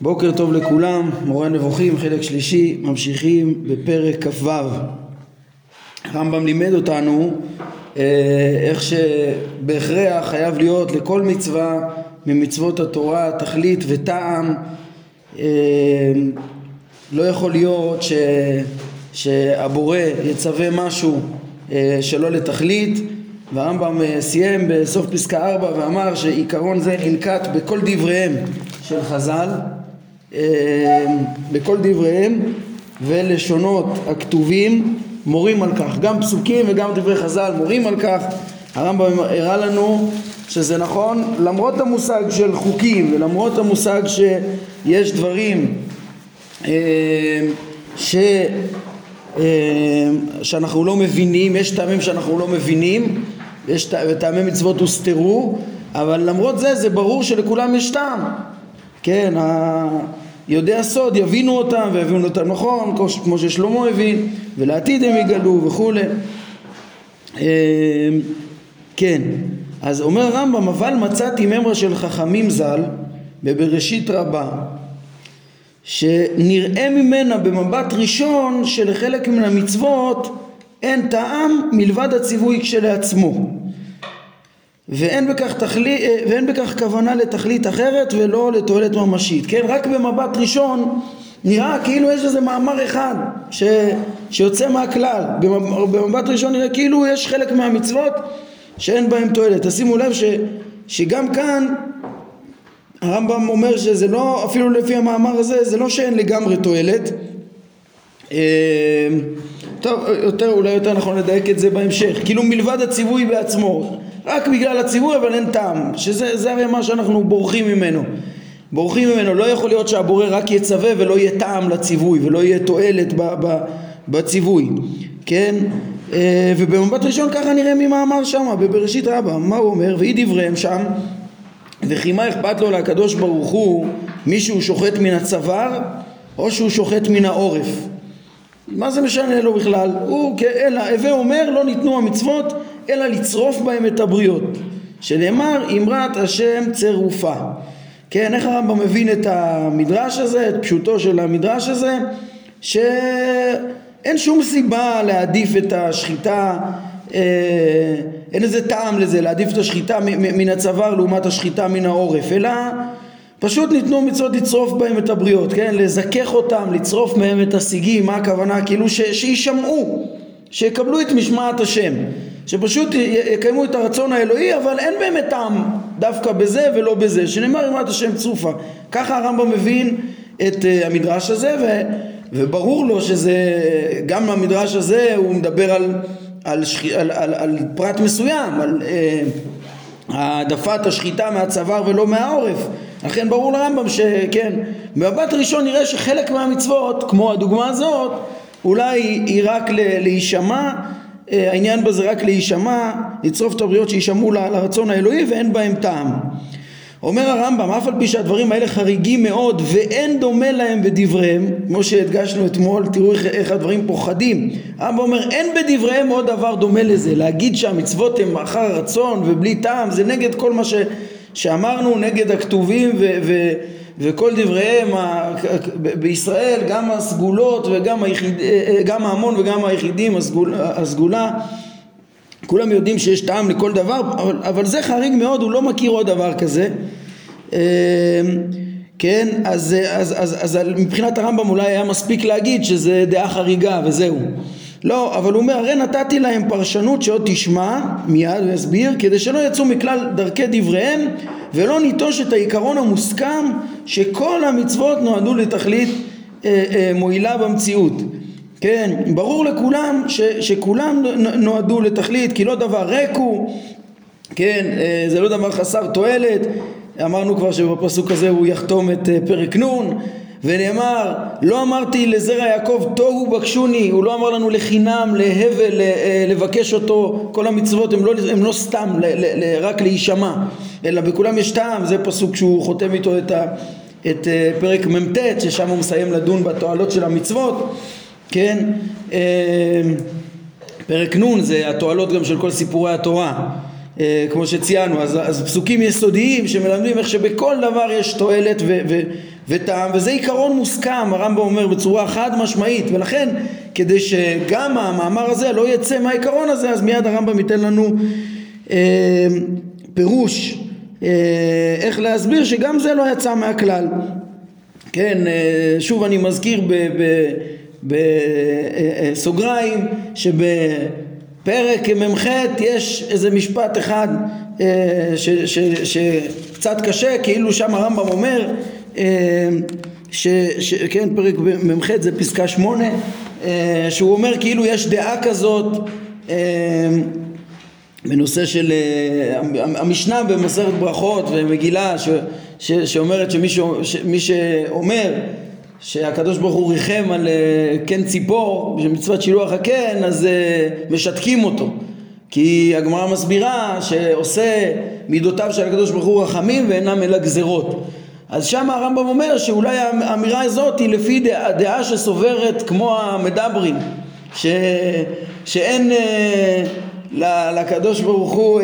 בוקר טוב לכולם, מורה נבוכים חלק שלישי, ממשיכים בפרק כ"ו. רמב"ם לימד אותנו איך שבהכרח חייב להיות לכל מצווה ממצוות התורה תכלית וטעם. לא יכול להיות שהבורא יצווה משהו שלא לתכלית, והרמב"ם סיים בסוף פסקה 4 ואמר שעיקרון זה נלקט בכל דבריהם של חזל, בכל דבריהם ולשונות הכתובים מורים על כך, גם פסוקים וגם דברי חזל מורים על כך. הרמב"ם הראה לנו שזה נכון למרות המושג של חוקים ולמרות המושג שיש דברים שאנחנו לא מבינים, יש טעמים שאנחנו לא מבינים, יש טעמי מצוות הוסתרו, אבל למרות זה זה ברור שלכולם יש טעם. כן, יודעי הסוד יבינו אותם ויבינו אותם נכון, כמו ששלמה הבין, ולעתיד הם יגלו וכולי. כן, אז אומר רמב"ם, אבל מצאתי ממרה של חכמים ז"ל בבראשית רבה, שנראה ממנה במבט ראשון שלחלק מן המצוות אין טעם מלבד הציווי כשלעצמו, ואין בכך כוונה לתכלית אחרת ולא לתועלת ממשית. כן, רק במבט ראשון נראה כאילו יש איזה מאמר אחד שיוצא מהכלל. במבט ראשון נראה כאילו יש חלק מהמצוות שאין בהם תועלת. תשימו לב שגם כאן הרמב"ם אומר שזה לא, אפילו לפי המאמר הזה, זה לא שאין לגמרי תועלת. טוב, אולי יותר נכון לדייק את זה בהמשך. כאילו מלבד הציווי בעצמו, רק בגלל הציווי אבל אין טעם, שזה הרי מה שאנחנו בורחים ממנו. לא יכול להיות שהבורא רק יצווה ולא יהיה טעם לציווי ולא יהיה תועלת בציווי. כן? ובמבט ראשון ככה נראה ממאמר שם, בבראשית רבה, מה הוא אומר? והיא דבריהם שם, וכי מה אכפת לו לקדוש ברוך הוא מישהו שוחט מן הצוואר או שהוא שוחט מן העורף? מה זה משנה לו בכלל? אלא הווה אומר לא ניתנו המצוות אלא לצרוף בהם את הבריות, שנאמר אמרת השם צירופה. כן, איך הרמב"ם מבין את המדרש הזה, את פשוטו של המדרש הזה, שאין שום סיבה להעדיף את השחיטה, אין איזה טעם לזה להעדיף את השחיטה מן הצוואר לעומת השחיטה מן העורף, אלא פשוט ניתנו מצוות לצרוף בהם את הבריות. כן, לזכך אותם, לצרוף מהם את השיגים. מה הכוונה? כאילו שישמעו, שיקבלו את משמעת השם, שפשוט יקיימו את הרצון האלוהי, אבל אין באמת טעם דווקא בזה ולא בזה, שנאמר אמרת השם צרופה. ככה הרמב"ם מבין את המדרש הזה, וברור לו שזה גם המדרש הזה הוא מדבר על פרט מסוים, על העדפת השחיטה מהצוואר ולא מהעורף. לכן ברור לרמב"ם שכן, במבט ראשון נראה שחלק מהמצוות, כמו הדוגמה הזאת, אולי היא רק להישמע, העניין בזה רק להישמע, לצרוף את הבריות שישמעו לרצון האלוהי ואין בהם טעם. אומר הרמב"ם, אף על פי שהדברים האלה חריגים מאוד ואין דומה להם בדבריהם, כמו שהדגשנו אתמול, תראו איך הדברים פה חדים. הרמב"ם אומר, אין בדבריהם עוד דבר דומה לזה, להגיד שהמצוות הם אחר רצון ובלי טעם, זה נגד כל מה שאמרנו, נגד הכתובים וכל דבריהם בישראל, גם הסגולות וגם גם ההמון וגם היחידים, הסגולה, כולם יודעים שיש טעם לכל דבר, אבל זה חריג מאוד, הוא לא מכיר עוד דבר כזה. כן, אז מבחינת הרמב"ם אולי היה מספיק להגיד שזה דעה חריגה וזהו. לא, אבל הוא אומר, הרי נתתי להם פרשנות שעוד תשמע, מיד להסביר, כדי שלא יצאו מכלל דרכי דבריהם, ולא ניטוש את העיקרון המוסכם שכל המצוות נועדו לתכלית מועילה במציאות. כן, ברור לכולם שכולם נועדו לתכלית, כי לא דבר ריק הוא, כן, זה לא דבר חסר תועלת. אמרנו כבר שבפסוק הזה הוא יחתום את פרק נון, ונאמר לא אמרתי לזרע יעקב תוהו בקשוני, הוא לא אמר לנו לחינם, להבל, לבקש אותו. כל המצוות הם לא סתם רק להישמע, אלא בכולם יש טעם. זה פסוק שהוא חותם איתו את פרק ממתת, ששם הוא מסיים לדון בתועלות של המצוות. כן, פרק נון זה התועלות גם של כל סיפורי התורה, כמו שציינו. אז פסוקים יסודיים שמלמדים איך שבכל דבר יש תועלת וטעם, וזה עיקרון מוסכם, הרמב"ם אומר בצורה חד משמעית, ולכן כדי שגם המאמר הזה לא יצא מהעיקרון הזה, אז מיד הרמב"ם ייתן לנו פירוש איך להסביר שגם זה לא יצא מהכלל. כן, שוב אני מזכיר בסוגריים שבפרק ממחת יש איזה משפט אחד שקצת קשה, כאילו שם הרמב"ם אומר כן, פרק ממחת זה פסקה 8, שהוא אומר כאילו יש דעה כזאת בנושא של המשנה במסכת ברכות ומגילה שאומרת שמי שאומר שהקדוש ברוך הוא ריחם על קן ציפור במצוות שילוח הקן, אז משתקים אותו, כי הגמרא מסבירה שעושה מידותיו של הקדוש ברוך הוא רחמים ואינם אלא גזרות. אז שם הרמב"ם אומר שאולי האמירה הזאת היא לפי דעה שסוברת כמו המדברים שאין לקדוש ברוך הוא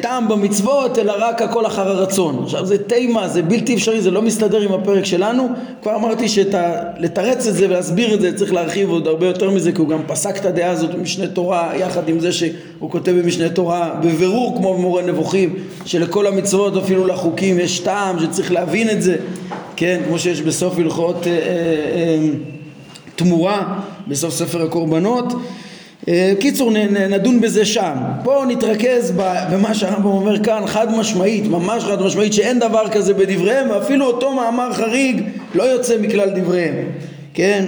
טעם במצוות אלא רק הכל אחר הרצון. עכשיו זה תימה, זה בלתי אפשרי, זה לא מסתדר עם הפרק שלנו. כבר אמרתי שלתרץ את זה ולהסביר את זה צריך להרחיב עוד הרבה יותר מזה, כי הוא גם פסק את הדעה הזאת במשנה תורה, יחד עם זה שהוא כותב במשנה תורה בבירור כמו במורה נבוכים שלכל המצוות אפילו לחוקים יש טעם שצריך להבין את זה, כן, כמו שיש בסוף הלכות תמורה בסוף ספר הקורבנות. קיצור, נדון בזה שם. פה נתרכז במה שהרמב"ם אומר כאן חד משמעית, ממש חד משמעית, שאין דבר כזה בדבריהם, ואפילו אותו מאמר חריג לא יוצא מכלל דבריהם. כן,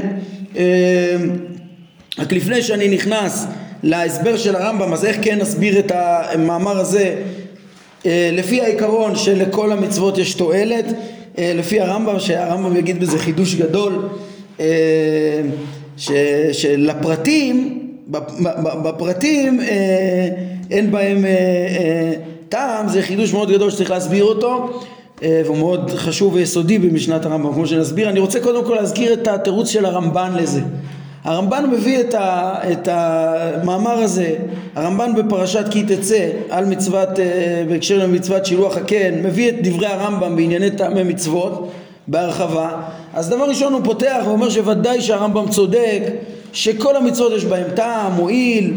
רק לפני שאני נכנס להסבר של הרמב"ם, אז איך כן נסביר את המאמר הזה לפי העיקרון שלכל המצוות יש תועלת, לפי הרמב"ם, שהרמב"ם יגיד בזה חידוש גדול, בפרטים אין בהם טעם. זה חידוש מאוד גדול שצריך להסביר אותו, והוא מאוד חשוב ויסודי במשנת הרמב"ם כמו שנסביר. אני רוצה קודם כל להזכיר את התירוץ של הרמב"ן לזה. הרמב"ן מביא את המאמר הזה, הרמב"ן בפרשת כי תצא על מצוות, בהקשר למצוות שילוח הקן, מביא את דברי הרמב"ם בענייני טעמי מצוות בהרחבה. אז דבר ראשון הוא פותח ואומר שוודאי שהרמב"ם צודק שכל המצוות יש בהם טעם, מועיל,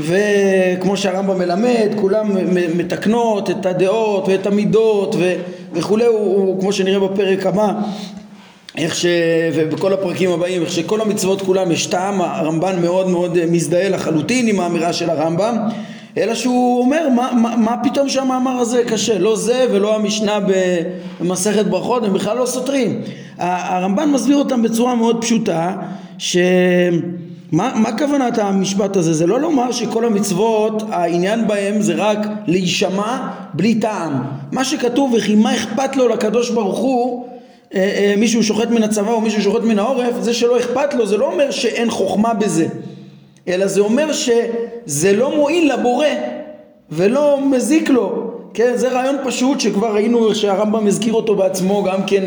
וכמו שהרמב"ם מלמד, כולם מתקנות את הדעות ואת המידות וכו', כמו שנראה בפרק הבא, ובכל הפרקים הבאים, איך שכל המצוות כולם יש טעם. הרמב"ן מאוד מאוד מזדהה לחלוטין עם האמירה של הרמב"ם, אלא שהוא אומר, מה פתאום שהמאמר הזה קשה? לא זה ולא המשנה במסכת ברכות, הם בכלל לא סותרים. הרמב"ן מסביר אותם בצורה מאוד פשוטה, מה כוונת המשפט הזה? זה לא לומר שכל המצוות העניין בהם זה רק להישמע בלי טעם. מה שכתוב וכי מה אכפת לו לקדוש ברוך הוא, מישהו שוחט מן הצבא או מישהו שוחט מן העורף, זה שלא אכפת לו זה לא אומר שאין חוכמה בזה, אלא זה אומר שזה לא מועיל לבורא ולא מזיק לו. כן, זה רעיון פשוט שכבר ראינו שהרמב"ם מזכיר אותו בעצמו גם כן,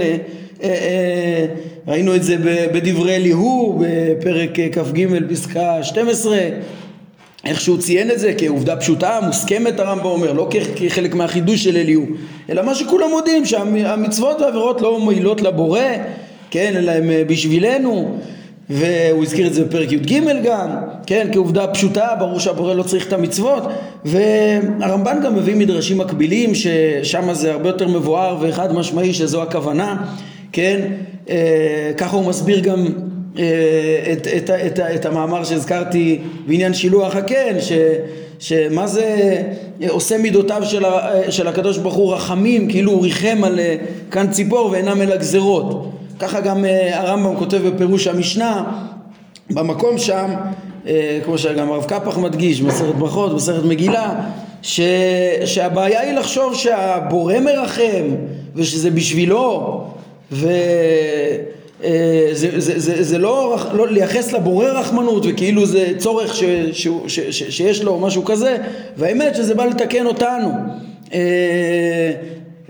ראינו את זה בדברי אליהו בפרק כ"ג פסקה 12, איך שהוא ציין את זה כעובדה פשוטה מוסכמת, הרמב"ם אומר, לא כחלק מהחידוש של אליהו, אלא מה שכולם יודעים שהמצוות והעבירות לא מועילות לבורא, כן, אלא הם בשבילנו, והוא הזכיר את זה בפרק י"ג גם, כן, כעובדה פשוטה, ברור שהבורא לא צריך את המצוות. והרמב"ן גם מביא מדרשים מקבילים ששם זה הרבה יותר מבואר ואחד משמעי שזו הכוונה, כן, ככה הוא מסביר גם את המאמר שהזכרתי בעניין שילוח הקן, שמה זה עושה מידותיו של הקדוש ברוך הוא רחמים, כאילו הוא ריחם על קן ציפור ואינם אלא גזרות. ככה גם הרמב"ם כותב בפירוש המשנה במקום שם, כמו שגם הרב קפח מדגיש מסכת ברכות, מסכת מגילה, שהבעיה היא לחשוב שהבורא מרחם ושזה בשבילו, וזה לא לייחס לבורא רחמנות וכאילו זה צורך שיש לו משהו כזה, והאמת שזה בא לתקן אותנו.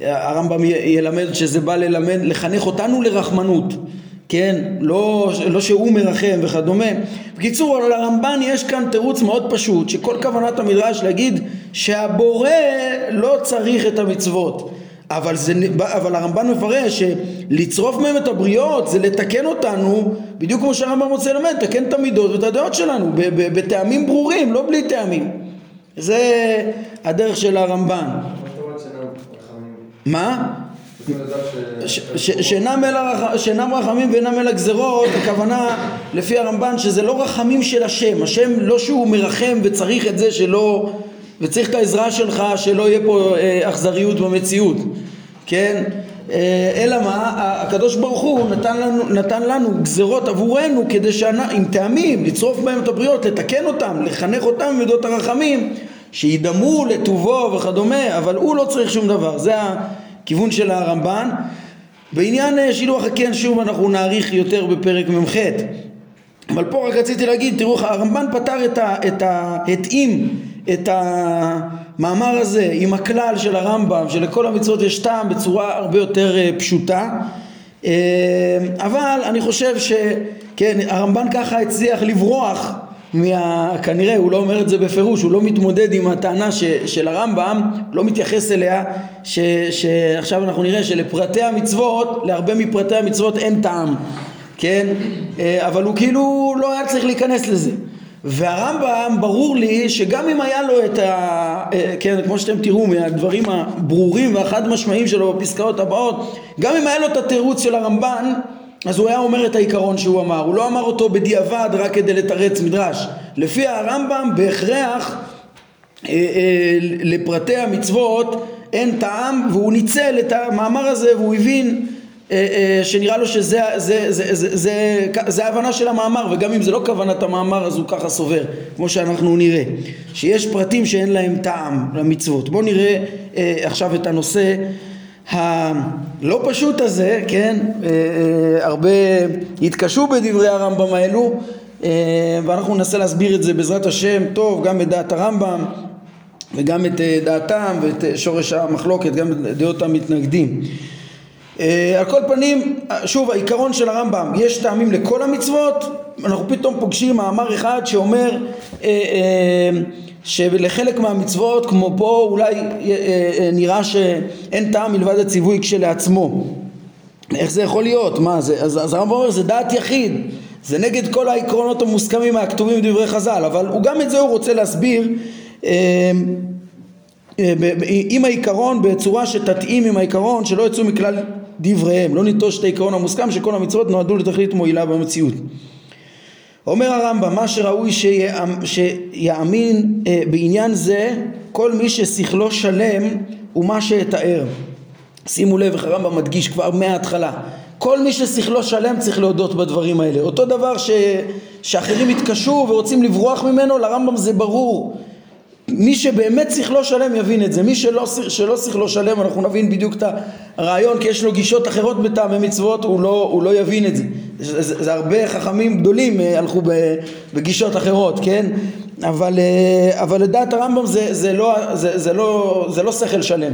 הרמב"ם ילמד שזה בא לחנך אותנו לרחמנות, כן, לא שהוא מרחם וכדומה. בקיצור, על הרמב"ן יש כאן תירוץ מאוד פשוט, שכל כוונת המדרש להגיד שהבורא לא צריך את המצוות, אבל הרמב"ן מפרש שלצרוף מהם את הבריאות זה לתקן אותנו, בדיוק כמו שהרמב"ן רוצה ללמד, לתקן את המידות ואת הדעות שלנו בטעמים ברורים, לא בלי טעמים. זה הדרך של הרמב"ן. מה? שאינם רחמים ואינם אלא גזרות. הכוונה לפי הרמב"ן שזה לא רחמים של השם, השם לא שהוא מרחם וצריך את זה שלא, וצריך את העזרה שלך שלא יהיה פה אכזריות במציאות, כן? אלא מה? הקדוש ברוך הוא נתן לנו גזרות עבורנו כדי עם טעמים, לצרוף בהם את הבריות, לתקן אותם, לחנך אותם במידות הרחמים שידמו לטובו וכדומה, אבל הוא לא צריך שום דבר. זה הכיוון של הרמב"ן. בעניין שילוח הקן שוב אנחנו נאריך יותר בפרק ממחת, אבל פה רק רציתי להגיד, תראו, הרמב"ן פתר התאים את המאמר הזה עם הכלל של הרמב"ם שלכל המצוות יש טעם בצורה הרבה יותר פשוטה, אבל אני חושב שכן, הרמב"ן ככה הצליח לברוח כנראה הוא לא אומר את זה בפירוש, הוא לא מתמודד עם הטענה של הרמב"ם, לא מתייחס אליה, שעכשיו אנחנו נראה שלפרטי המצוות, להרבה מפרטי המצוות אין טעם, כן? אבל הוא כאילו לא היה צריך להיכנס לזה. והרמב"ם ברור לי שגם אם היה לו את כן, כמו שאתם תראו מהדברים הברורים והחד משמעיים שלו בפסקאות הבאות, גם אם היה לו את התירוץ של הרמב"ן, אז הוא היה אומר את העיקרון שהוא אמר, הוא לא אמר אותו בדיעבד רק כדי לתרץ מדרש. לפי הרמב"ם בהכרח לפרטי המצוות אין טעם, והוא ניצל את המאמר הזה והוא הבין שנראה לו שזה זה ההבנה של המאמר, וגם אם זה לא כוונת המאמר אז הוא ככה סובר, כמו שאנחנו נראה שיש פרטים שאין להם טעם למצוות. בואו נראה עכשיו את הנושא הלא פשוט הזה, כן? הרבה התקשו בדברי הרמב"ם האלו, ואנחנו ננסה להסביר את זה בעזרת השם טוב, גם את דעת הרמב"ם וגם את דעתם ואת שורש המחלוקת, גם את דעות המתנגדים. על כל פנים, שוב, העיקרון של הרמב"ם, יש טעמים לכל המצוות. אנחנו פתאום פוגשים מאמר אחד שאומר שלחלק מהמצוות, כמו פה, אולי נראה שאין טעם מלבד הציווי כשלעצמו. איך זה יכול להיות? מה זה? אז הרמב"ם אומר, זה דעת יחיד, זה נגד כל העקרונות המוסכמים מהכתובים בדברי חז"ל, אבל הוא גם את זה הוא רוצה להסביר עם העיקרון בצורה שתתאים עם העיקרון, שלא יצאו מכלל דבריהם, לא ניטוש את העיקרון המוסכם שכל המצוות נועדו לתכלית מועילה במציאות. אומר הרמב"ם, מה שראוי שיאמין בעניין זה כל מי ששכלו שלם ומה שאתאר. שימו לב איך הרמב"ם מדגיש כבר מההתחלה, כל מי ששכלו שלם צריך להודות בדברים האלה. אותו דבר שאחרים התקשו ורוצים לברוח ממנו, לרמב"ם זה ברור, מי שבאמת שכלו שלם יבין את זה, מי שלא שכלו שלם, אנחנו נבין בדיוק את הרעיון, כי יש לו גישות אחרות בטעמי מצוות, הוא לא יבין את זה. זה הרבה חכמים גדולים הלכו בגישות אחרות, כן? אבל לדעת הרמב"ם זה לא שכל שלם,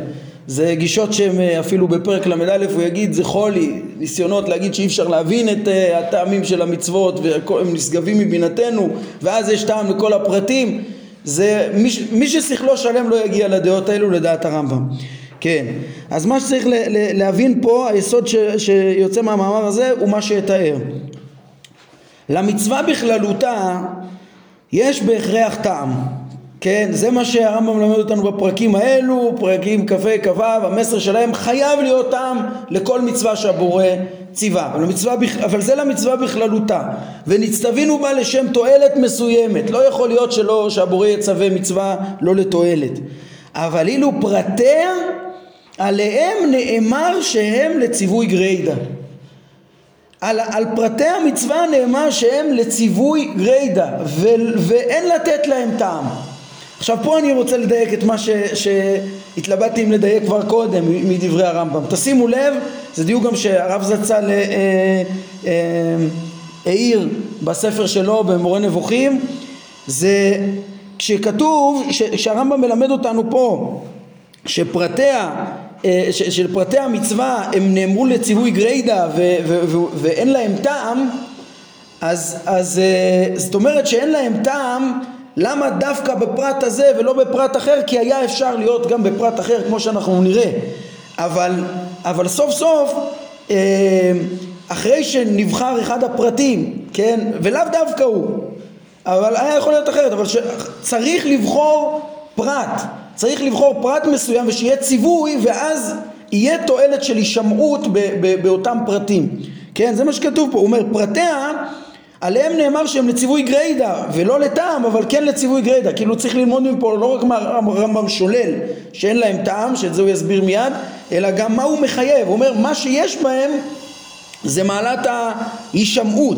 זה גישות שהם אפילו בפרק ל"א הוא יגיד זה חולי, ניסיונות להגיד שאי אפשר להבין את הטעמים של המצוות והם נשגבים מבינתנו ואז יש טעם לכל הפרטים. זה מי ששכלו שלם לא יגיע לדעות האלו לדעת הרמב"ם, כן? אז מה שצריך להבין פה, היסוד שיוצא מהמאמר הזה הוא מה שיתאר. למצווה בכללותה יש בהכרח טעם, כן? זה מה שהרמב"ם מלמד אותנו בפרקים האלו, פרקים כ"ה-כ"ו, המסר שלהם חייב להיות טעם לכל מצווה שהבורא ציווה, אבל זה למצווה בכללותה, ונצטווינו בה לשם תועלת מסוימת, לא יכול להיות שהבורא יצווה מצווה לא לתועלת. אבל אילו פרטיה עליהם נאמר שהם לציווי גריידא, על פרטי המצווה נאמר שהם לציווי גריידא ואין לתת להם טעם. עכשיו פה אני רוצה לדייק את מה שהתלבטתי אם לדייק כבר קודם מדברי הרמב"ם. תשימו לב, זה דיוק גם שהרב זצ"ל העיר בספר שלו במורה נבוכים, זה כשכתוב שהרמב"ם מלמד אותנו פה שפרטיה של פרטי המצווה הם נאמרו לציווי גריידה ואין להם טעם, אז זאת אומרת שאין להם טעם. למה דווקא בפרט הזה ולא בפרט אחר? כי היה אפשר להיות גם בפרט אחר, כמו שאנחנו נראה. אבל סוף סוף, אחרי שנבחר אחד הפרטים, כן, ולאו דווקא הוא, אבל היה יכול להיות אחרת, אבל צריך לבחור פרט, צריך לבחור פרט מסוים ושיהיה ציווי, ואז יהיה תועלת של הישמעות באותם פרטים, כן, זה מה שכתוב פה. הוא אומר פרטיה עליהם נאמר שהם לציווי גריידה ולא לטעם, אבל כן לציווי גריידה. כאילו צריך ללמוד מפה לא רק מה הרמב"ם שולל שאין להם טעם, שאת זה הוא יסביר מיד, אלא גם מה הוא מחייב. הוא אומר מה שיש בהם זה מעלת ההישמעות,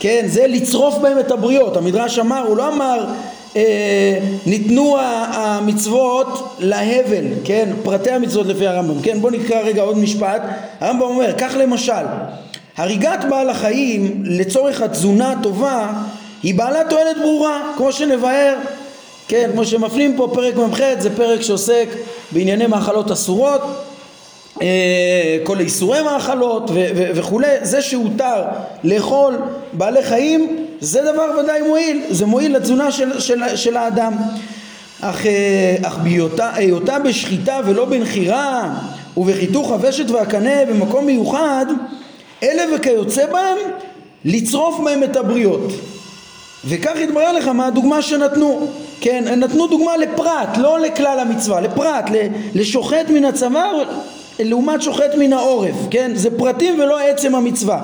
כן, זה לצרוף בהם את הבריות. המדרש אמר, הוא לא אמר ניתנו המצוות להבל, כן, פרטי המצוות לפי הרמב"ם, כן. בוא נקרא רגע עוד משפט. הרמב"ם אומר כך למשל, הריגת בעל החיים לצורך התזונה הטובה היא בעלת תועלת ברורה, כמו שנבהר, כן, כמו שמפנים פה. פרק ממחד זה פרק שעוסק בענייני מאכלות אסורות, כל איסורי מאכלות וכו'. זה שהותר לאכול בעלי חיים זה דבר ודאי מועיל, זה מועיל לתזונה של האדם. אך בהיותה בשחיטה ולא בנחירה ובחיתוך הוושת והקנה במקום מיוחד, אלה וכיוצא בהם לצרוף מהם את הבריות. וכך יתברר לך מה הדוגמה שנתנו, כן, נתנו דוגמה לפרט, לא לכלל המצווה, לפרט, לשוחט מן הצוואר לעומת שוחט מן העורף, כן, זה פרטים ולא עצם המצווה.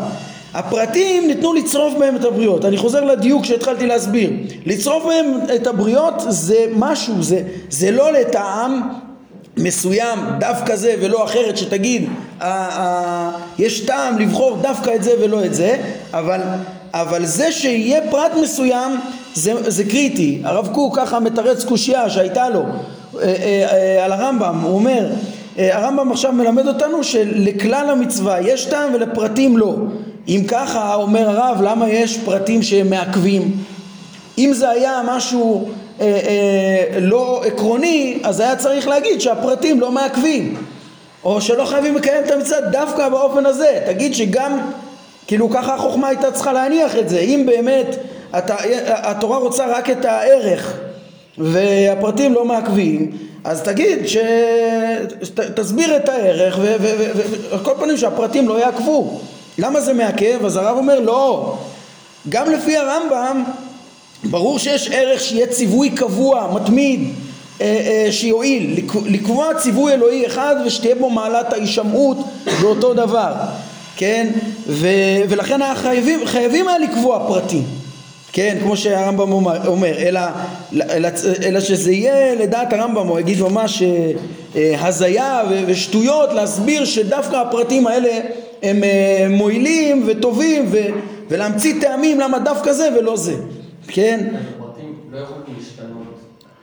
הפרטים ניתנו לצרוף בהם את הבריות. אני חוזר לדיוק שהתחלתי להסביר, לצרוף בהם את הבריות זה משהו, זה לא לטעם מסוים דווקא זה ולא אחרת, שתגיד יש טעם לבחור דווקא את זה ולא את זה, אבל זה שיהיה פרט מסוים זה קריטי. הרב קוק ככה מתרץ קושיה שהייתה לו על הרמב"ם. הוא אומר הרמב"ם עכשיו מלמד אותנו שלכלל המצווה יש טעם ולפרטים לא. אם ככה, אומר הרב, למה יש פרטים שהם מעכבים? אם זה היה משהו לא עקרוני, אז היה צריך להגיד שהפרטים לא מעכבים, או שלא חייבים לקיים את המצוות דווקא באופן הזה. תגיד שגם, כאילו ככה החוכמה הייתה צריכה להניח את זה. אם באמת התורה רוצה רק את הערך והפרטים לא מעכבים, אז תגיד תסביר את הערך וכל פנים שהפרטים לא יעכבו. למה זה מעכב? אז הרב אומר לא, גם לפי הרמב"ם ברור שיש ערך שיהיה ציווי קבוע, מתמיד, שיועיל, לקבוע ציווי אלוהי אחד ושתהיה בו מעלת ההישמעות באותו דבר, כן, ולכן חייבים היה לקבוע פרטים, כן, כמו שהרמב"ם אומר, אלא שזה יהיה לדעת הרמב"ם, הוא יגיד ממש הזיה ושטויות להסביר שדווקא הפרטים האלה הם מועילים וטובים ולהמציא טעמים למה דווקא זה ולא זה, כן? הפרטים לא יכולים להשתנות.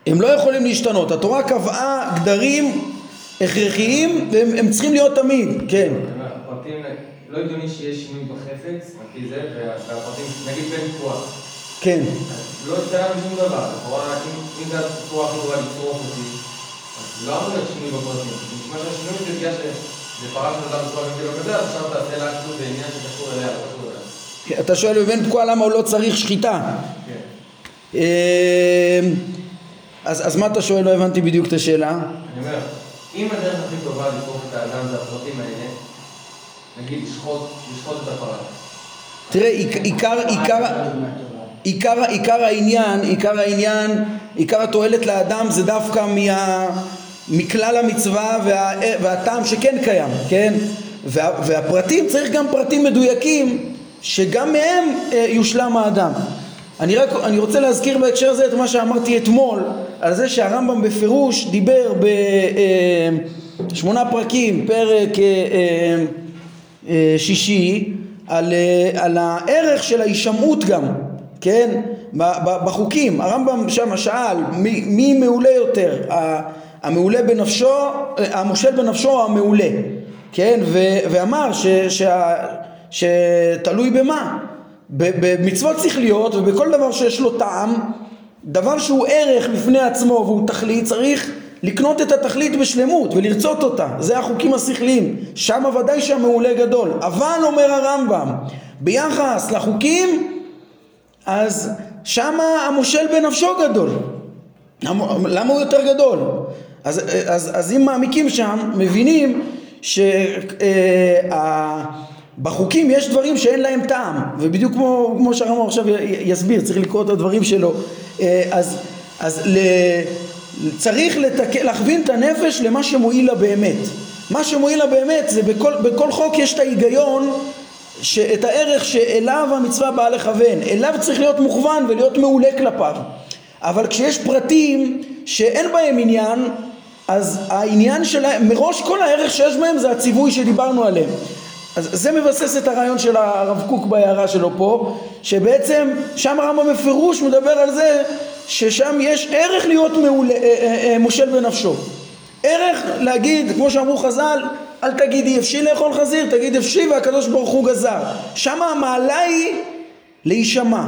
הם לא יכולים להשתנות. התורה קבעה גדרים הכרחיים והם צריכים להיות תמיד, כן? הפרטים לא הגיוני שיש שינוי בחפץ, נקי זה, והפרטים נגיד בין כוח. כן. לא יצאה משום דבר. התורה, אם זה כוח לא רואה לצרוך אותי, אז לא אמרו את שינוי בפרטים. מה שהשינוי זה בגלל שפרש נדע בצורה בגלל כזה, אז עכשיו תעשה לה כתוב בעניין שקשור אליה, שקשור אליה. אתה שואל בבן תקוע למה הוא לא צריך שחיטה? כן. אז מה אתה שואל? לא הבנתי בדיוק את השאלה. אני אומר, אם הדרך הכי טובה לקרוב את האדם זה הפרטים האלה, נגיד לשחוט את הפרט. תראה, עיקר התועלת לאדם זה דווקא מכלל המצווה והטעם שכן קיים, כן? והפרטים, צריך גם פרטים מדויקים שגם מהם יושלם האדם. אני רוצה להזכיר בהקשר הזה את מה שאמרתי אתמול, על זה שהרמב"ם בפירוש דיבר בשמונה פרקים, פרק שישי, על הערך של ההישמעות גם, כן? בחוקים. הרמב"ם שם שאל, מי מעולה יותר? המעולה בנפשו, המושל בנפשו או המעולה? כן? ואמר שתלוי במה? במצוות צריך להיות, ובכל דבר שיש לו טעם, דבר שהוא ערך לפני עצמו והוא תכלית, צריך לקנות את התכלית בשלמות ולרצות אותה, זה החוקים השכליים, שם ודאי שהמעולה גדול. אבל אומר הרמב"ם, ביחס לחוקים, אז שם המושל בנפשו גדול. למה הוא יותר גדול? אז אם מעמיקים שם, מבינים שבחוקים יש דברים שאין להם טעם, ובדיוק כמו שהרמב"ם עכשיו יסביר, צריך לקרוא את הדברים שלו. אז צריך להכווין את הנפש למה שמועיל לה באמת. מה שמועיל לה באמת זה בכל חוק יש את ההיגיון, את הערך שאליו המצווה באה לכוון, אליו צריך להיות מוכוון ולהיות מעולה כלפיו. אבל כשיש פרטים שאין בהם עניין, אז העניין שלהם, מראש כל הערך שיש בהם זה הציווי שדיברנו עליהם. אז זה מבסס את הרעיון של הרב קוק בהערה שלו פה, שבעצם שם הרמב"ם בפירוש מדבר על זה ששם יש ערך להיות מושל בנפשו. ערך להגיד, כמו שאמרו חז"ל, אל תגידי אפשי לאכול חזיר, תגיד אפשי והקדוש ברוך הוא גזר. שם המעלה היא להישמע,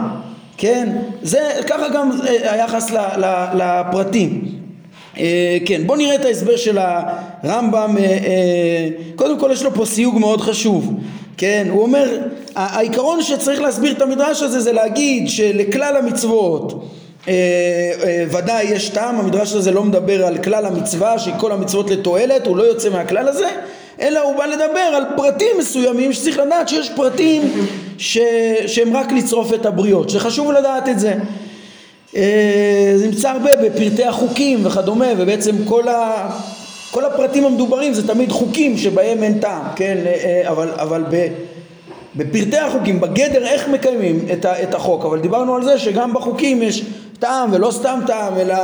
כן? זה ככה גם היחס לפרטים. כן, בוא נראה את ההסבר של הרמב"ם. קודם כל יש לו פה סיוג מאוד חשוב, כן? הוא אומר, העיקרון שצריך להסביר את המדרש הזה זה להגיד שלכלל המצוות ודאי יש טעם. המדרש הזה לא מדבר על כלל המצווה שכל המצוות לתועלת, הוא לא יוצא מהכלל הזה, אלא הוא בא לדבר על פרטים מסוימים שצריך לדעת שיש פרטים שהם רק לצרוף את הבריות, שחשוב לדעת את זה. זה נמצא הרבה בפרטי החוקים וכדומה, ובעצם כל הפרטים המדוברים זה תמיד חוקים שבהם אין טעם, כן? אבל בפרטי החוקים, בגדר איך מקיימים את החוק. אבל דיברנו על זה שגם בחוקים יש טעם, ולא סתם טעם, אלא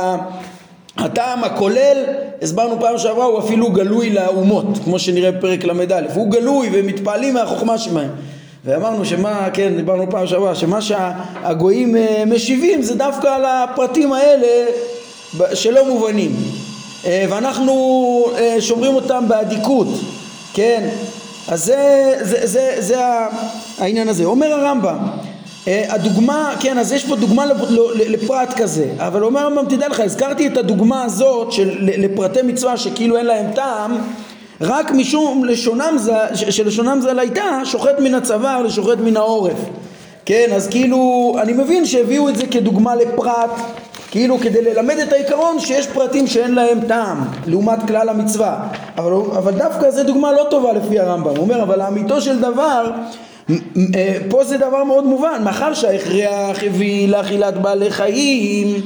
הטעם הכולל, הסברנו פעם שעברה, הוא אפילו גלוי לאומות, כמו שנראה פרק למדל, הוא גלוי ומתפעלים מהחוכמה שמיים. ואמרנו שמה, כן, דיברנו פעם שעברה, שמה שהגויים משיבים זה דווקא על הפרטים האלה שלא מובנים, ואנחנו שומרים אותם בעדיקות, כן? אז זה העניין הזה. אומר הרמב"ם, הדוגמה, כן, אז יש פה דוגמה לפרט כזה, אבל אומר הרמב"ם, תדע לך, הזכרתי את הדוגמה הזאת של לפרטי מצווה שכאילו אין להם טעם, רק משום שלשונם זל הייתה שוחט מן הצוואר לשוחט מן העורף, כן? אז כאילו אני מבין שהביאו את זה כדוגמה לפרט, כאילו כדי ללמד את העיקרון שיש פרטים שאין להם טעם לעומת כלל המצווה. אבל דווקא זה דוגמה לא טובה לפי הרמב"ם. הוא אומר, אבל האמיתו של דבר, פה זה דבר מאוד מובן, מאחר שההכרח הביא לאכילת בעלי חיים,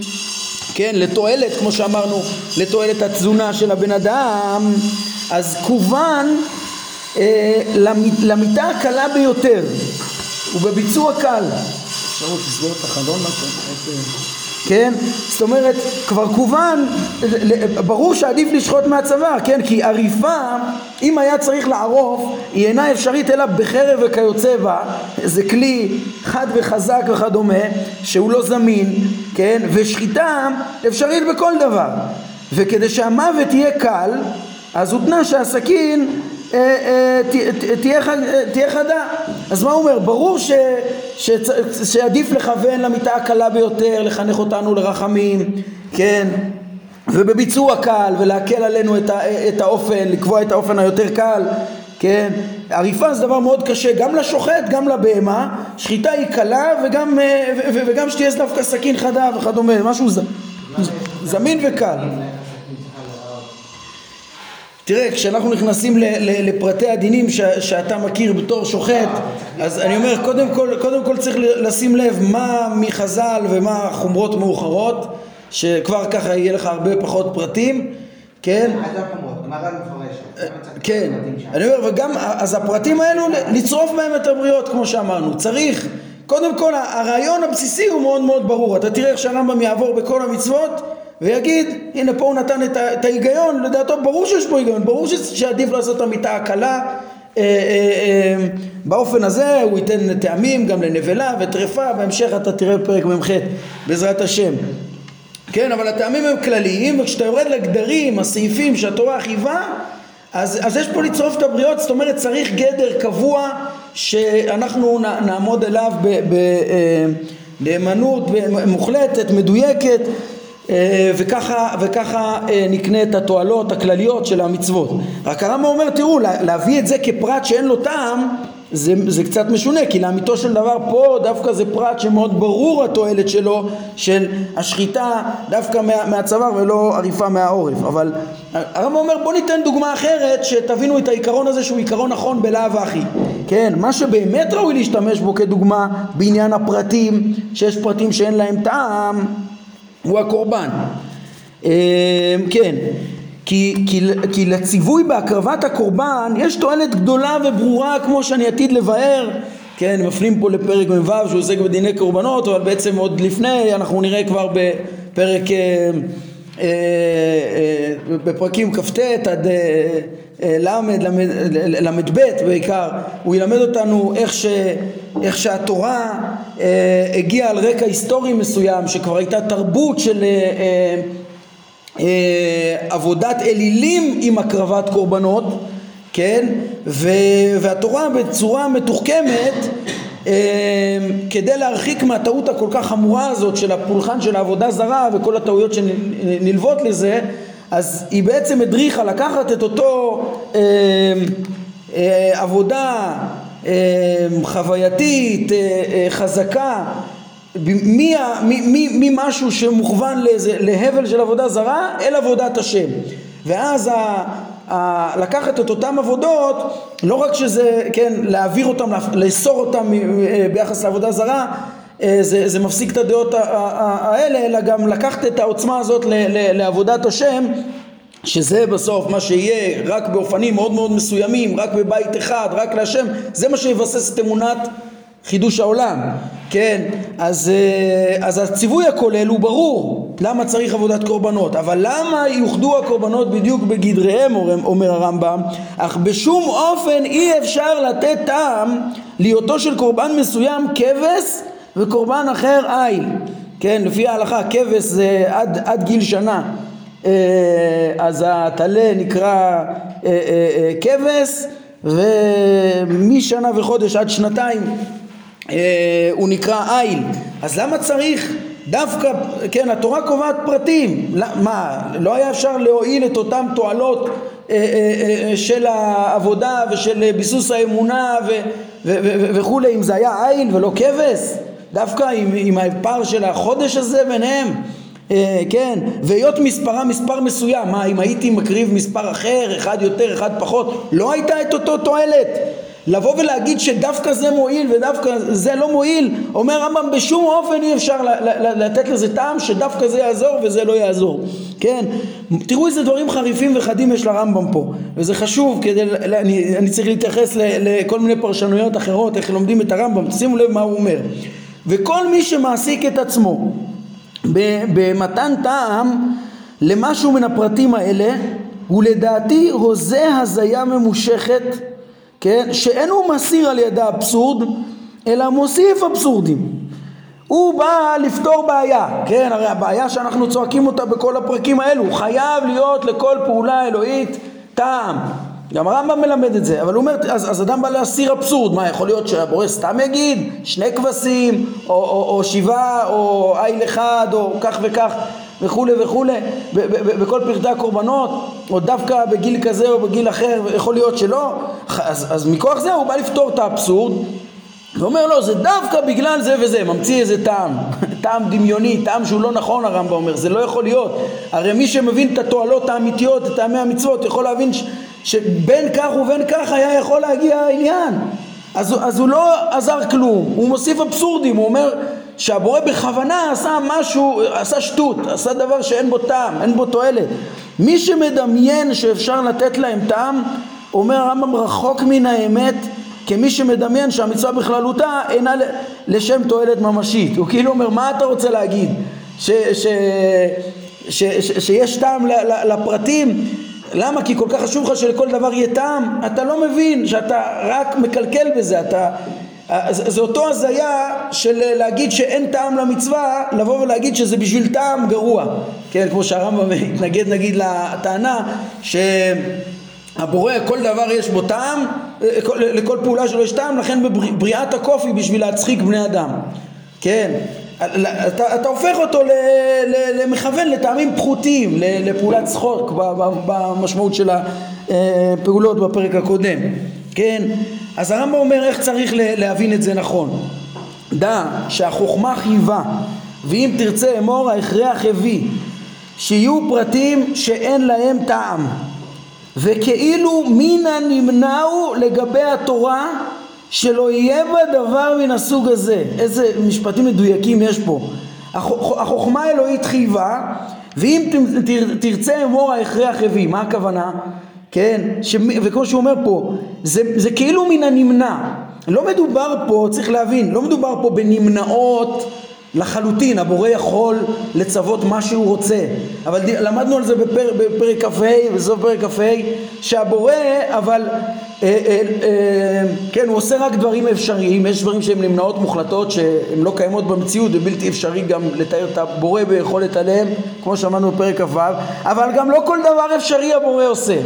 כן, לתועלת, כמו שאמרנו, לתועלת התזונה של הבן אדם, אז כוון למיטה הקלה ביותר ובביצוע קל. עכשיו הוא תסגור את החלון, כן? זאת אומרת, כבר כוון, ברור שעדיף לשחוט מהצוואר, כן? כי עריפה, אם היה צריך לערוף, היא אינה אפשרית אלא בחרב וכיוצא בה, זה כלי חד וחזק וכדומה, שהוא לא זמין, כן? ושחיטה אפשרית בכל דבר, וכדי שהמוות יהיה קל, אז הוא תנה שהסכין תהיה חדה. אז מה הוא אומר? ברור שעדיף לכוון למיטה הקלה ביותר, לחנך אותנו לרחמים, כן? ובביצוע קל, ולהקל עלינו את האופן, לקבוע את האופן היותר קל, כן? עריפה זה דבר מאוד קשה, גם לשוחט, גם לבהמה. שחיטה היא קלה, וגם שתהיה דווקא סכין חדה וכדומה, משהו זמין וקל. תראה, כשאנחנו נכנסים לפרטי הדינים שאתה מכיר בתור שוחט, אז אני אומר, קודם כל צריך לשים לב מה מחז"ל ומה חומרות מאוחרות, שכבר ככה יהיה לך הרבה פחות פרטים, כן? כן, אני אומר, וגם, אז הפרטים האלו, לצרוף בהם את הבריות, כמו שאמרנו, צריך, קודם כל, הרעיון הבסיסי הוא מאוד מאוד ברור, אתה תראה איך שהרמב"ם יעבור בכל המצוות, ויגיד, הנה פה הוא נתן את ההיגיון, לדעתו ברור שיש פה היגיון, ברור שעדיף לעשות את המיטה הקלה, באופן הזה הוא ייתן טעמים גם לנבלה וטרפה, בהמשך אתה תראה פרק ממחת בעזרת השם, כן? אבל הטעמים הם כלליים, וכשאתה יורד לגדרים, הסעיפים שהתורה חייבה, אז יש פה לצרוף את הבריות, זאת אומרת צריך גדר קבוע שאנחנו נעמוד אליו בנאמנות מוחלטת, מדויקת, וככה נקנה את התועלות הכלליות של המצוות. רק הרמב"ם אומר, תראו, להביא את זה כפרט שאין לו טעם, זה קצת משונה, כי לאמיתו של דבר פה דווקא זה פרט שמאוד ברור התועלת שלו, של השחיטה דווקא מהצוואר ולא עריפה מהעורף. אבל הרמב"ם אומר, בוא ניתן דוגמה אחרת שתבינו את העיקרון הזה שהוא עיקרון נכון בלאו הכי. כן, מה שבאמת ראוי להשתמש בו כדוגמה בעניין הפרטים, שיש פרטים שאין להם טעם, הוא הקורבן. כן, כי לציווי בהקרבת הקורבן יש תועלת גדולה וברורה, כמו שאני עתיד לבאר. כן, מפנים פה לפרק מבב שהוא עוסק בדיני קורבנות, אבל בעצם עוד לפני, אנחנו נראה כבר בפרק, בפרקים כ"ט עד למד בית בעיקר, הוא ילמד אותנו איך שהתורה הגיעה על רקע היסטורי מסוים, שכבר הייתה תרבות של עבודת אלילים עם הקרבת קורבנות, כן? והתורה בצורה מתוחכמת כדי להרחיק מהטעות הכל כך חמורה הזאת של הפולחן של העבודה זרה וכל הטעויות שנלוות לזה, אז היא בעצם הדריכה לקחת את אותו עבודה חווייתית חזקה ממשהו שמוכוון להבל של עבודה זרה אל עבודת השם, ואז לקחת את אותם עבודות, לא רק שזה, כן, להעביר אותם, לאסור אותם ביחס לעבודה זרה, זה מפסיק את הדעות האלה, אלא גם לקחת את העוצמה הזאת לעבודת השם, שזה בסוף מה שיהיה רק באופנים מאוד מאוד מסוימים, רק בבית אחד, רק להשם, זה מה שיבסס את אמונת חידוש העולם. כן, אז הציווי הכולל הוא ברור למה צריך עבודת קורבנות, אבל למה יוחדו הקורבנות בדיוק בגדריהם, אומר הרמב"ם, אך בשום אופן אי אפשר לתת טעם להיותו של קורבן מסוים כבש וקורבן אחר איל. כן, לפי ההלכה כבש זה עד גיל שנה, אז התלה נקרא כבש, ומשנה וחודש עד שנתיים הוא נקרא איל. אז למה צריך דווקא, כן, התורה קובעת פרטים, מה, לא היה אפשר להועיל את אותם תועלות של העבודה ושל ביסוס האמונה וכולי, אם זה היה איל ולא כבש, דווקא עם הפער של החודש הזה ביניהם? כן, והיות מספרה מספר מסוים, מה, אם הייתי מקריב מספר אחר, אחד יותר, אחד פחות, לא הייתה את אותו תועלת? לבוא ולהגיד שדווקא זה מועיל ודווקא זה לא מועיל, אומר הרמב"ם, בשום אופן אי אפשר לתת לזה טעם שדווקא זה יעזור וזה לא יעזור. כן, תראו איזה דברים חריפים וחדים יש לרמב"ם פה, וזה חשוב, כדי, אני צריך להתייחס לכל מיני פרשנויות אחרות איך לומדים את הרמב"ם. שימו לב מה הוא אומר: וכל מי שמעסיק את עצמו במתן טעם למשהו מן הפרטים האלה, הוא לדעתי רוזה הזיה ממושכת, כן, שאין הוא מסיר על ידה אבסורד אלא מוסיף אבסורדים. הוא בא לפתור בעיה, כן, הרי הבעיה שאנחנו צועקים אותה בכל הפרקים האלו, חייב להיות לכל פעולה אלוהית טעם. גם הרמב"ם מלמד את זה, אבל הוא אומר, אז אדם בא להסיר אבסורד. מה, יכול להיות שהבורא סתם יגיד שני כבשים או שבעה או איל אחד או כך וכך וכו' וכו' בכל פרטי הקורבנות, או דווקא בגיל כזה או בגיל אחר, יכול להיות שלא? אז מכוח זה הוא בא לפתור את האבסורד, ואומר לו, זה דווקא בגלל זה וזה, ממציא איזה טעם, טעם דמיוני, טעם שהוא לא נכון. הרמב"ם אומר, זה לא יכול להיות. הרי מי שמבין את התועלות האמיתיות, את טעמי המצוות, יכול להבין שבין כך ובין כך היה יכול להגיע העניין. אז הוא לא עזר כלום, הוא מוסיף אבסורדים. הוא אומר שהבורא בכוונה עשה משהו, עשה שטות, עשה דבר שאין בו טעם, אין בו תועלת. מי שמדמיין שאפשר לתת להם טעם, אומר הרמב"ם, רחוק מן האמת, כמי שמדמיין שהמצווה בכללותה אינה לשם תועלת ממשית. הוא כאילו אומר, מה אתה רוצה להגיד? שיש טעם לפרטים? למה? כי כל כך חשוב לך שלכל דבר יהיה טעם? אתה לא מבין שאתה רק מקלקל בזה. זה אותו הזיה של להגיד שאין טעם למצווה, לבוא ולהגיד שזה בשביל טעם גרוע. כן, כמו שהרמב"ם התנגד נגיד לטענה שהבורא כל דבר יש בו טעם, לכל פעולה שלו יש טעם, לכן בבריאת הקופי בשביל להצחיק בני אדם. כן, אתה הופך אותו למכוון לטעמים פחותיים, לפעולת צחוק במשמעות של הפעולות בפרק הקודם, כן? אז הרמב"ם אומר איך צריך להבין את זה נכון. דע שהחוכמה חייבה, ואם תרצה אמור ההכרח הביא, שיהיו פרטים שאין להם טעם, וכאילו מן הנמנעו לגבי התורה שלא יהיה בה דבר מן הסוג הזה. איזה משפטים מדויקים יש פה. החוכמה האלוהית חייבה, ואם תרצה אמור ההכרח הביא. מה הכוונה? כן, וכמו שהוא אומר פה, זה כאילו מן הנמנע. לא מדובר פה, צריך להבין, לא מדובר פה בנמנעות לחלוטין. הבורא יכול לצוות מה שהוא רוצה, אבל למדנו על זה בפרק כ"ה, וזו פרק כ"ה, שהבורא אבל כן, הוא עושה רק דברים אפשריים. יש דברים שהם נמנעות מוחלטות, שהן לא קיימות במציאות, ובלתי אפשרי גם לתאר את הבורא ביכולת עליהם, כמו שאמרנו בפרק כ"ו. אבל גם לא כל דבר אפשרי הבורא עושה.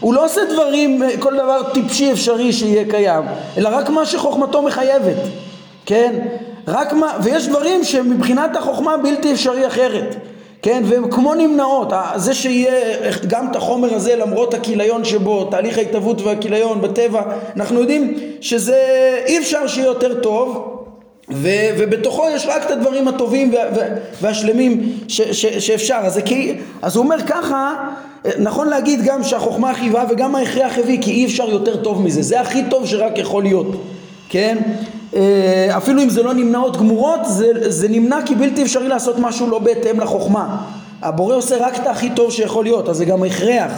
הוא לא עושה דברים, כל דבר טיפשי אפשרי שיהיה קיים, אלא רק מה שחוכמתו מחייבת, כן? רק מה, ויש דברים שמבחינת החוכמה בלתי אפשרי אחרת, כן? והם כמו נמנעות. זה שיהיה גם את החומר הזה, למרות הכיליון שבו, תהליך ההתהוות והכיליון בטבע, אנחנו יודעים שזה אי אפשר שיהיה יותר טוב, ובתוכו יש רק את הדברים הטובים והשלמים שאפשר. אז הוא אומר ככה, נכון להגיד גם שהחוכמה חייבה וגם ההכרח הביא, כי אי אפשר יותר טוב מזה, זה הכי טוב שרק יכול להיות, כן? אפילו אם זה לא נמנעות גמורות, זה נמנע כי בלתי אפשרי לעשות משהו לא בהתאם לחוכמה. הבורא עושה רק את הכי טוב שיכול להיות, אז זה גם הכרח.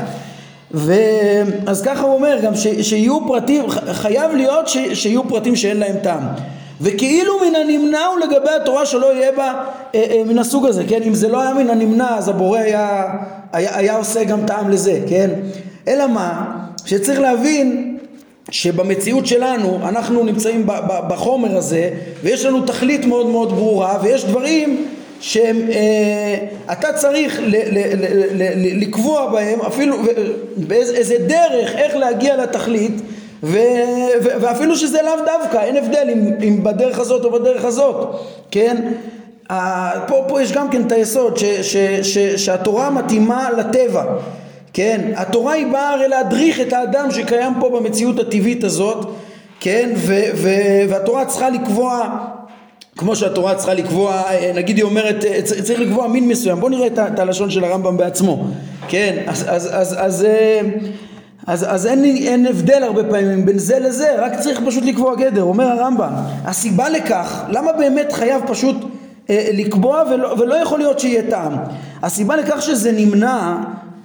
אז ככה הוא אומר גם שיהיו פרטים, חייב להיות שיהיו פרטים שאין להם טעם, וכאילו מן הנמנע הוא לגבי התורה שלא יהיה בה מן הסוג הזה, כן? אם זה לא היה מן הנמנע, אז הבורא היה עושה גם טעם לזה, כן? אלא מה? שצריך להבין שבמציאות שלנו אנחנו נמצאים בחומר הזה, ויש לנו תכלית מאוד מאוד ברורה, ויש דברים שאתה צריך לקבוע בהם, אפילו באיזה דרך איך להגיע לתכלית, ואפילו שזה לאו דווקא, אין הבדל אם בדרך הזאת או בדרך הזאת, כן? פה יש גם כן את היסוד שהתורה מתאימה לטבע, כן? התורה היא באה הרי להדריך את האדם שקיים פה במציאות הטבעית הזאת, כן? והתורה צריכה לקבוע, כמו שהתורה צריכה לקבוע, נגיד היא אומרת, צריך לקבוע מין מסוים. בוא נראה את הלשון של הרמב"ם בעצמו, כן? אז אין הבדל הרבה פעמים בין זה לזה, רק צריך פשוט לקבוע גדר. אומר הרמב"ם, הסיבה לכך, למה באמת חייב פשוט לקבוע ולא יכול להיות שיהיה טעם? הסיבה לכך שזה נמנע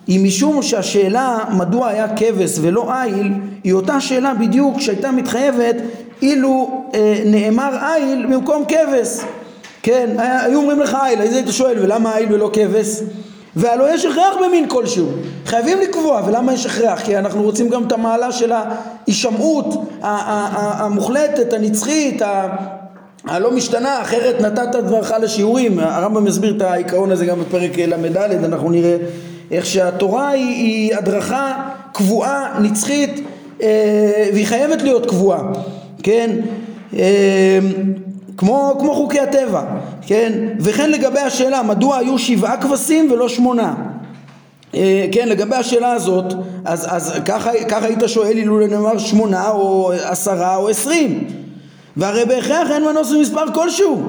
היא משום שהשאלה מדוע היה כבש ולא איל, היא אותה שאלה בדיוק שהייתה מתחייבת אילו נאמר איל במקום כבש, כן? היו אומרים לך איל, אז היית שואל ולמה איל ולא כבש? והלא יש הכרח במין כלשהו, חייבים לקבוע. ולמה יש הכרח? כי אנחנו רוצים גם את המעלה של ההישמעות המוחלטת, הנצחית, הלא משתנה, אחרת נתת דברך לשיעורים. הרמב"ם מסביר את העיקרון הזה גם בפרק למ"ד, אנחנו נראה איך שהתורה היא הדרכה קבועה, נצחית, והיא חייבת להיות קבועה, כן? כמו חוקי הטבע, כן? וכן לגבי השאלה מדוע היו 7 כבשים ולא 8, כן? לגבי השאלה הזאת, אז ככה היית שואל אילו נאמר 8 או 10 או 20, והרי בהכרח אין מנוס ממספר כלשהו,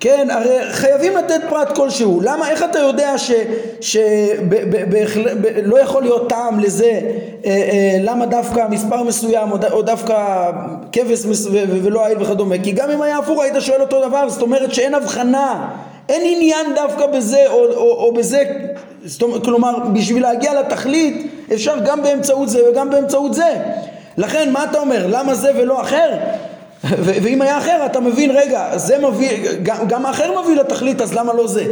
כן? הרי חייבים לתת פרט כלשהו. למה? איך אתה יודע לא יכול להיות טעם לזה, למה דווקא מספר מסוים או דווקא כבש ולא איל וכדומה? כי גם אם היה אפור היית שואל אותו דבר. זאת אומרת שאין הבחנה, אין עניין דווקא בזה או בזה, כלומר בשביל להגיע לתכלית אפשר גם באמצעות זה וגם באמצעות זה. לכן מה אתה אומר? למה זה ולא אחר? ואם היה אחר אתה מבין, רגע, זה מביא, גם האחר מביא לתכלית, אז למה לא זה?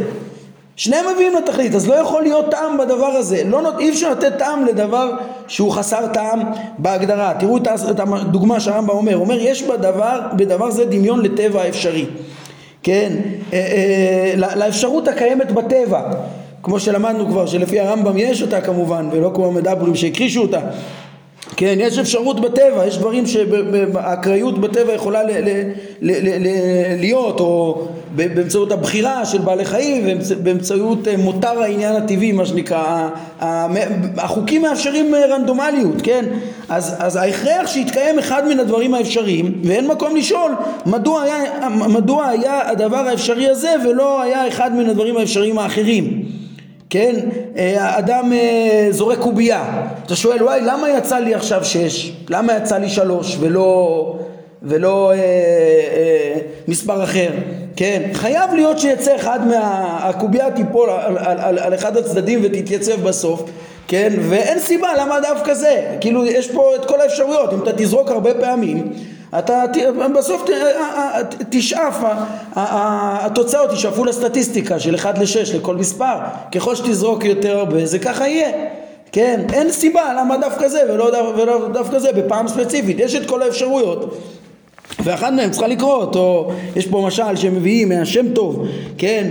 שניהם מביאים לתכלית, אז לא יכול להיות טעם בדבר הזה. אי אפשר לתת טעם לדבר שהוא חסר טעם בהגדרה. תראו את הדוגמה שהרמב"ם אומר, הוא אומר יש בדבר זה דמיון לטבע האפשרי, כן? לאפשרות הקיימת בטבע, כמו שלמדנו כבר, שלפי הרמב"ם יש אותה כמובן, ולא כמו המדברים שהכרישו אותה, כן, יש אפשרות בטבע, יש דברים שהקריות בטבע יכולה להיות, או באמצעות הבחירה של בעלי חיים, באמצעות מותר העניין הטבעי, מה שנקרא, החוקים מאפשרים רנדומליות, כן? אז ההכרח שהתקיים אחד מן הדברים האפשריים, ואין מקום לשאול מדוע היה הדבר האפשרי הזה ולא היה אחד מן הדברים האפשריים האחרים. כן, אדם זורק קובייה, אתה שואל, וואי, למה יצא לי עכשיו 6? למה יצא לי 3 ולא מספר אחר? כן, חייב להיות שיצא אחד הקובייה תיפול על אחד הצדדים ותתייצב בסוף, כן, ואין סיבה למה דווקא זה, כאילו יש פה את כל האפשרויות, אם אתה תזרוק הרבה פעמים, אתה בסוף תשאף, התוצאות תשאפו לסטטיסטיקה של 1-6 לכל מספר, ככל שתזרוק יותר הרבה זה ככה יהיה, כן, אין סיבה למה דווקא זה ולא דווקא זה, בפעם ספציפית יש את כל האפשרויות ואחד מהם צריכה לקרות, או יש פה משל שמביאים מהשם טוב, כן,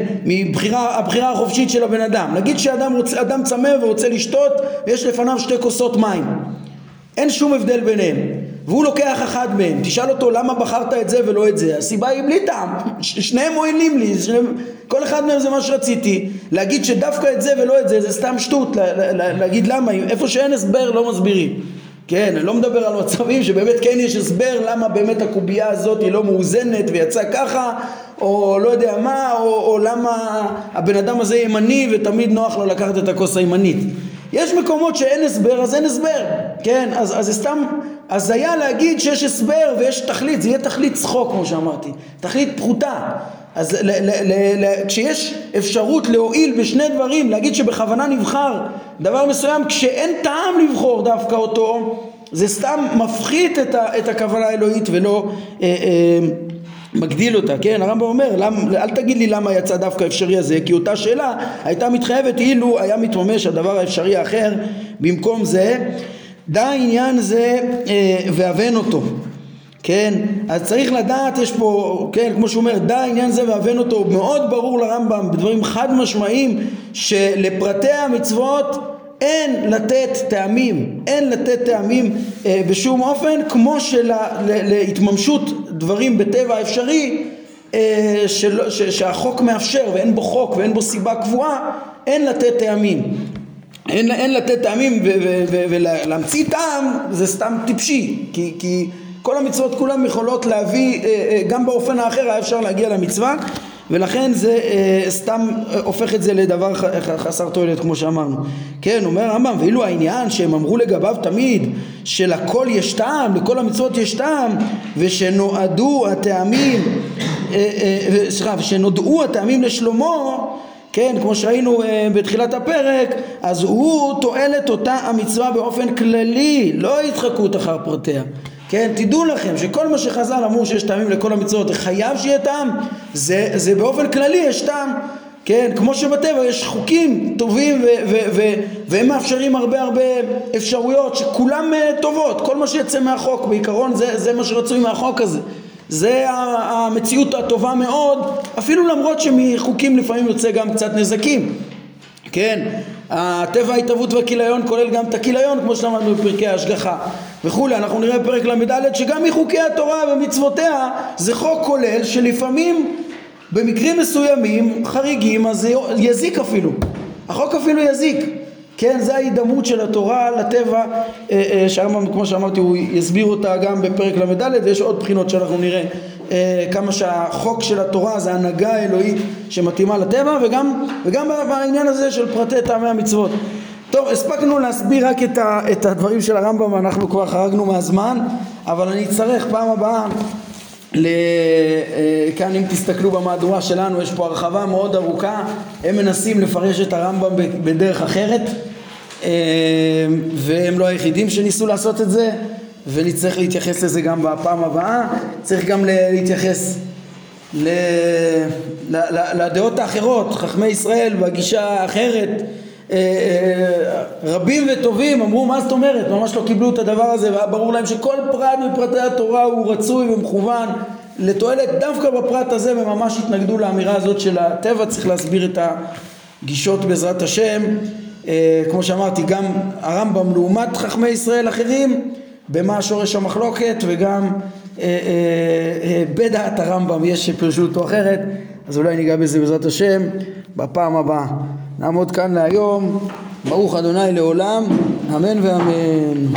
הבחירה החופשית של הבן אדם, נגיד שאדם צמא ורוצה לשתות ויש לפניו 2 כוסות מים, אין שום הבדל ביניהם והוא לוקח אחד מהם, תשאל אותו למה בחרת את זה ולא את זה, הסיבה היא בלי טעם, שניהם מועילים לי, כל אחד מהם זה מה שרציתי, להגיד שדווקא את זה ולא את זה, זה סתם שטות, להגיד למה, איפה שאין הסבר לא מסבירים, כן, אני לא מדבר על מצבים שבאמת כן יש הסבר למה באמת הקובייה הזאת היא לא מאוזנת ויצא ככה, או לא יודע מה, או למה הבן אדם הזה ימני ותמיד נוח לו לקחת את הכוס הימנית, יש מקומות שאין הסבר, אז אין הסבר, כן, אז זה סתם, אז היה להגיד שיש הסבר ויש תכלית, זה יהיה תכלית צחוק כמו שאמרתי, תכלית פחותה, אז כשיש אפשרות להועיל בשני דברים, להגיד שבכוונה נבחר דבר מסוים, כשאין טעם לבחור דווקא אותו, זה סתם מפחית את הכוונה האלוהית ולא מגדיל אותה, כן, הרמב"ם אומר, אל תגיד לי למה יצא דווקא אפשרי הזה, כי אותה שאלה הייתה מתחייבת אילו היה מתממש הדבר האפשרי האחר, במקום זה, די עניין זה ואבן אותו, כן, אז צריך לדעת, יש פה, כן, כמו שהוא אומר, די עניין זה ואבן אותו, מאוד ברור לרמב"ם, בדברים חד משמעיים, שלפרטי המצוות, אין לתת טעמים, בשום אופן, כמו שלהתממשות דברים בטבע האפשרי, שהחוק מאפשר, ואין בו חוק, ואין בו סיבה קבועה, אין לתת טעמים. אין לתת טעמים ולהמציא טעם, זה סתם טיפשי, כי כל המצוות כולם יכולות להביא, גם באופן האחר היה אפשר להגיע למצווה, ולכן זה סתם הופך את זה לדבר חסר תועלת כמו שאמרנו. כן, אומר הרמב"ם, ואילו העניין שהם אמרו לגביו תמיד שלכל יש טעם, לכל המצוות יש טעם, ושנודעו הטעמים לשלמה, כן, כמו שראינו בתחילת הפרק, אז הוא תועל את אותה המצווה באופן כללי, לא התחקות אחר פרטיה. כן, תדעו לכם שכל מה שחז"ל אמרו שיש טעמים לכל המצוות, חייב שיהיה טעם, זה באופן כללי יש טעם, כן, כמו שבטבע יש חוקים טובים והם מאפשרים הרבה הרבה אפשרויות שכולם טובות, כל מה שיצא מהחוק בעיקרון זה מה שרצוי מהחוק הזה, זה המציאות הטובה מאוד, אפילו למרות שמחוקים לפעמים יוצא גם קצת נזקים, כן, הטבע ההתאבות והכיליון כולל גם את הכיליון כמו שלמדנו בפרקי ההשגחה וכולי, אנחנו נראה בפרק ל"ד שגם מחוקי התורה ומצוותיה זה חוק כולל שלפעמים במקרים מסוימים חריגים אז זה יזיק, אפילו החוק אפילו יזיק, כן, זה ההידמות של התורה לטבע שהרמב"ם כמו שאמרתי הוא יסביר אותה גם בפרק ל"ד, ויש עוד בחינות שאנחנו נראה כמה שהחוק של התורה זה הנהגה האלוהית שמתאימה לטבע וגם בעניין הזה של פרטי טעמי המצוות. טוב, הספקנו להסביר רק את הדברים של הרמב"ם, אנחנו כבר חרגנו מהזמן, אבל אני אצטרך פעם הבאה, כאן אם תסתכלו במהדורה שלנו יש פה הרחבה מאוד ארוכה, הם מנסים לפרש את הרמב"ם בדרך אחרת והם לא היחידים שניסו לעשות את זה, ואני צריך להתייחס לזה גם בפעם הבאה, צריך גם להתייחס לדעות האחרות, חכמי ישראל בגישה האחרת, רבים וטובים אמרו מה זאת אומרת, ממש לא קיבלו את הדבר הזה, והיה ברור להם שכל פרט מפרטי התורה הוא רצוי ומכוון לתועלת דווקא בפרט הזה, וממש התנגדו לאמירה הזאת של הטבע. צריך להסביר את הגישות בעזרת השם, כמו שאמרתי גם הרמב"ם לעומת חכמי ישראל אחרים במה שורש המחלוקת, וגם בדעת הרמב"ם יש פרשותו אחרת, אז אולי ניגע בזה בעזרת השם בפעם הבאה. נעמוד כאן להיום. ברוך אדוני לעולם, אמן ואמן.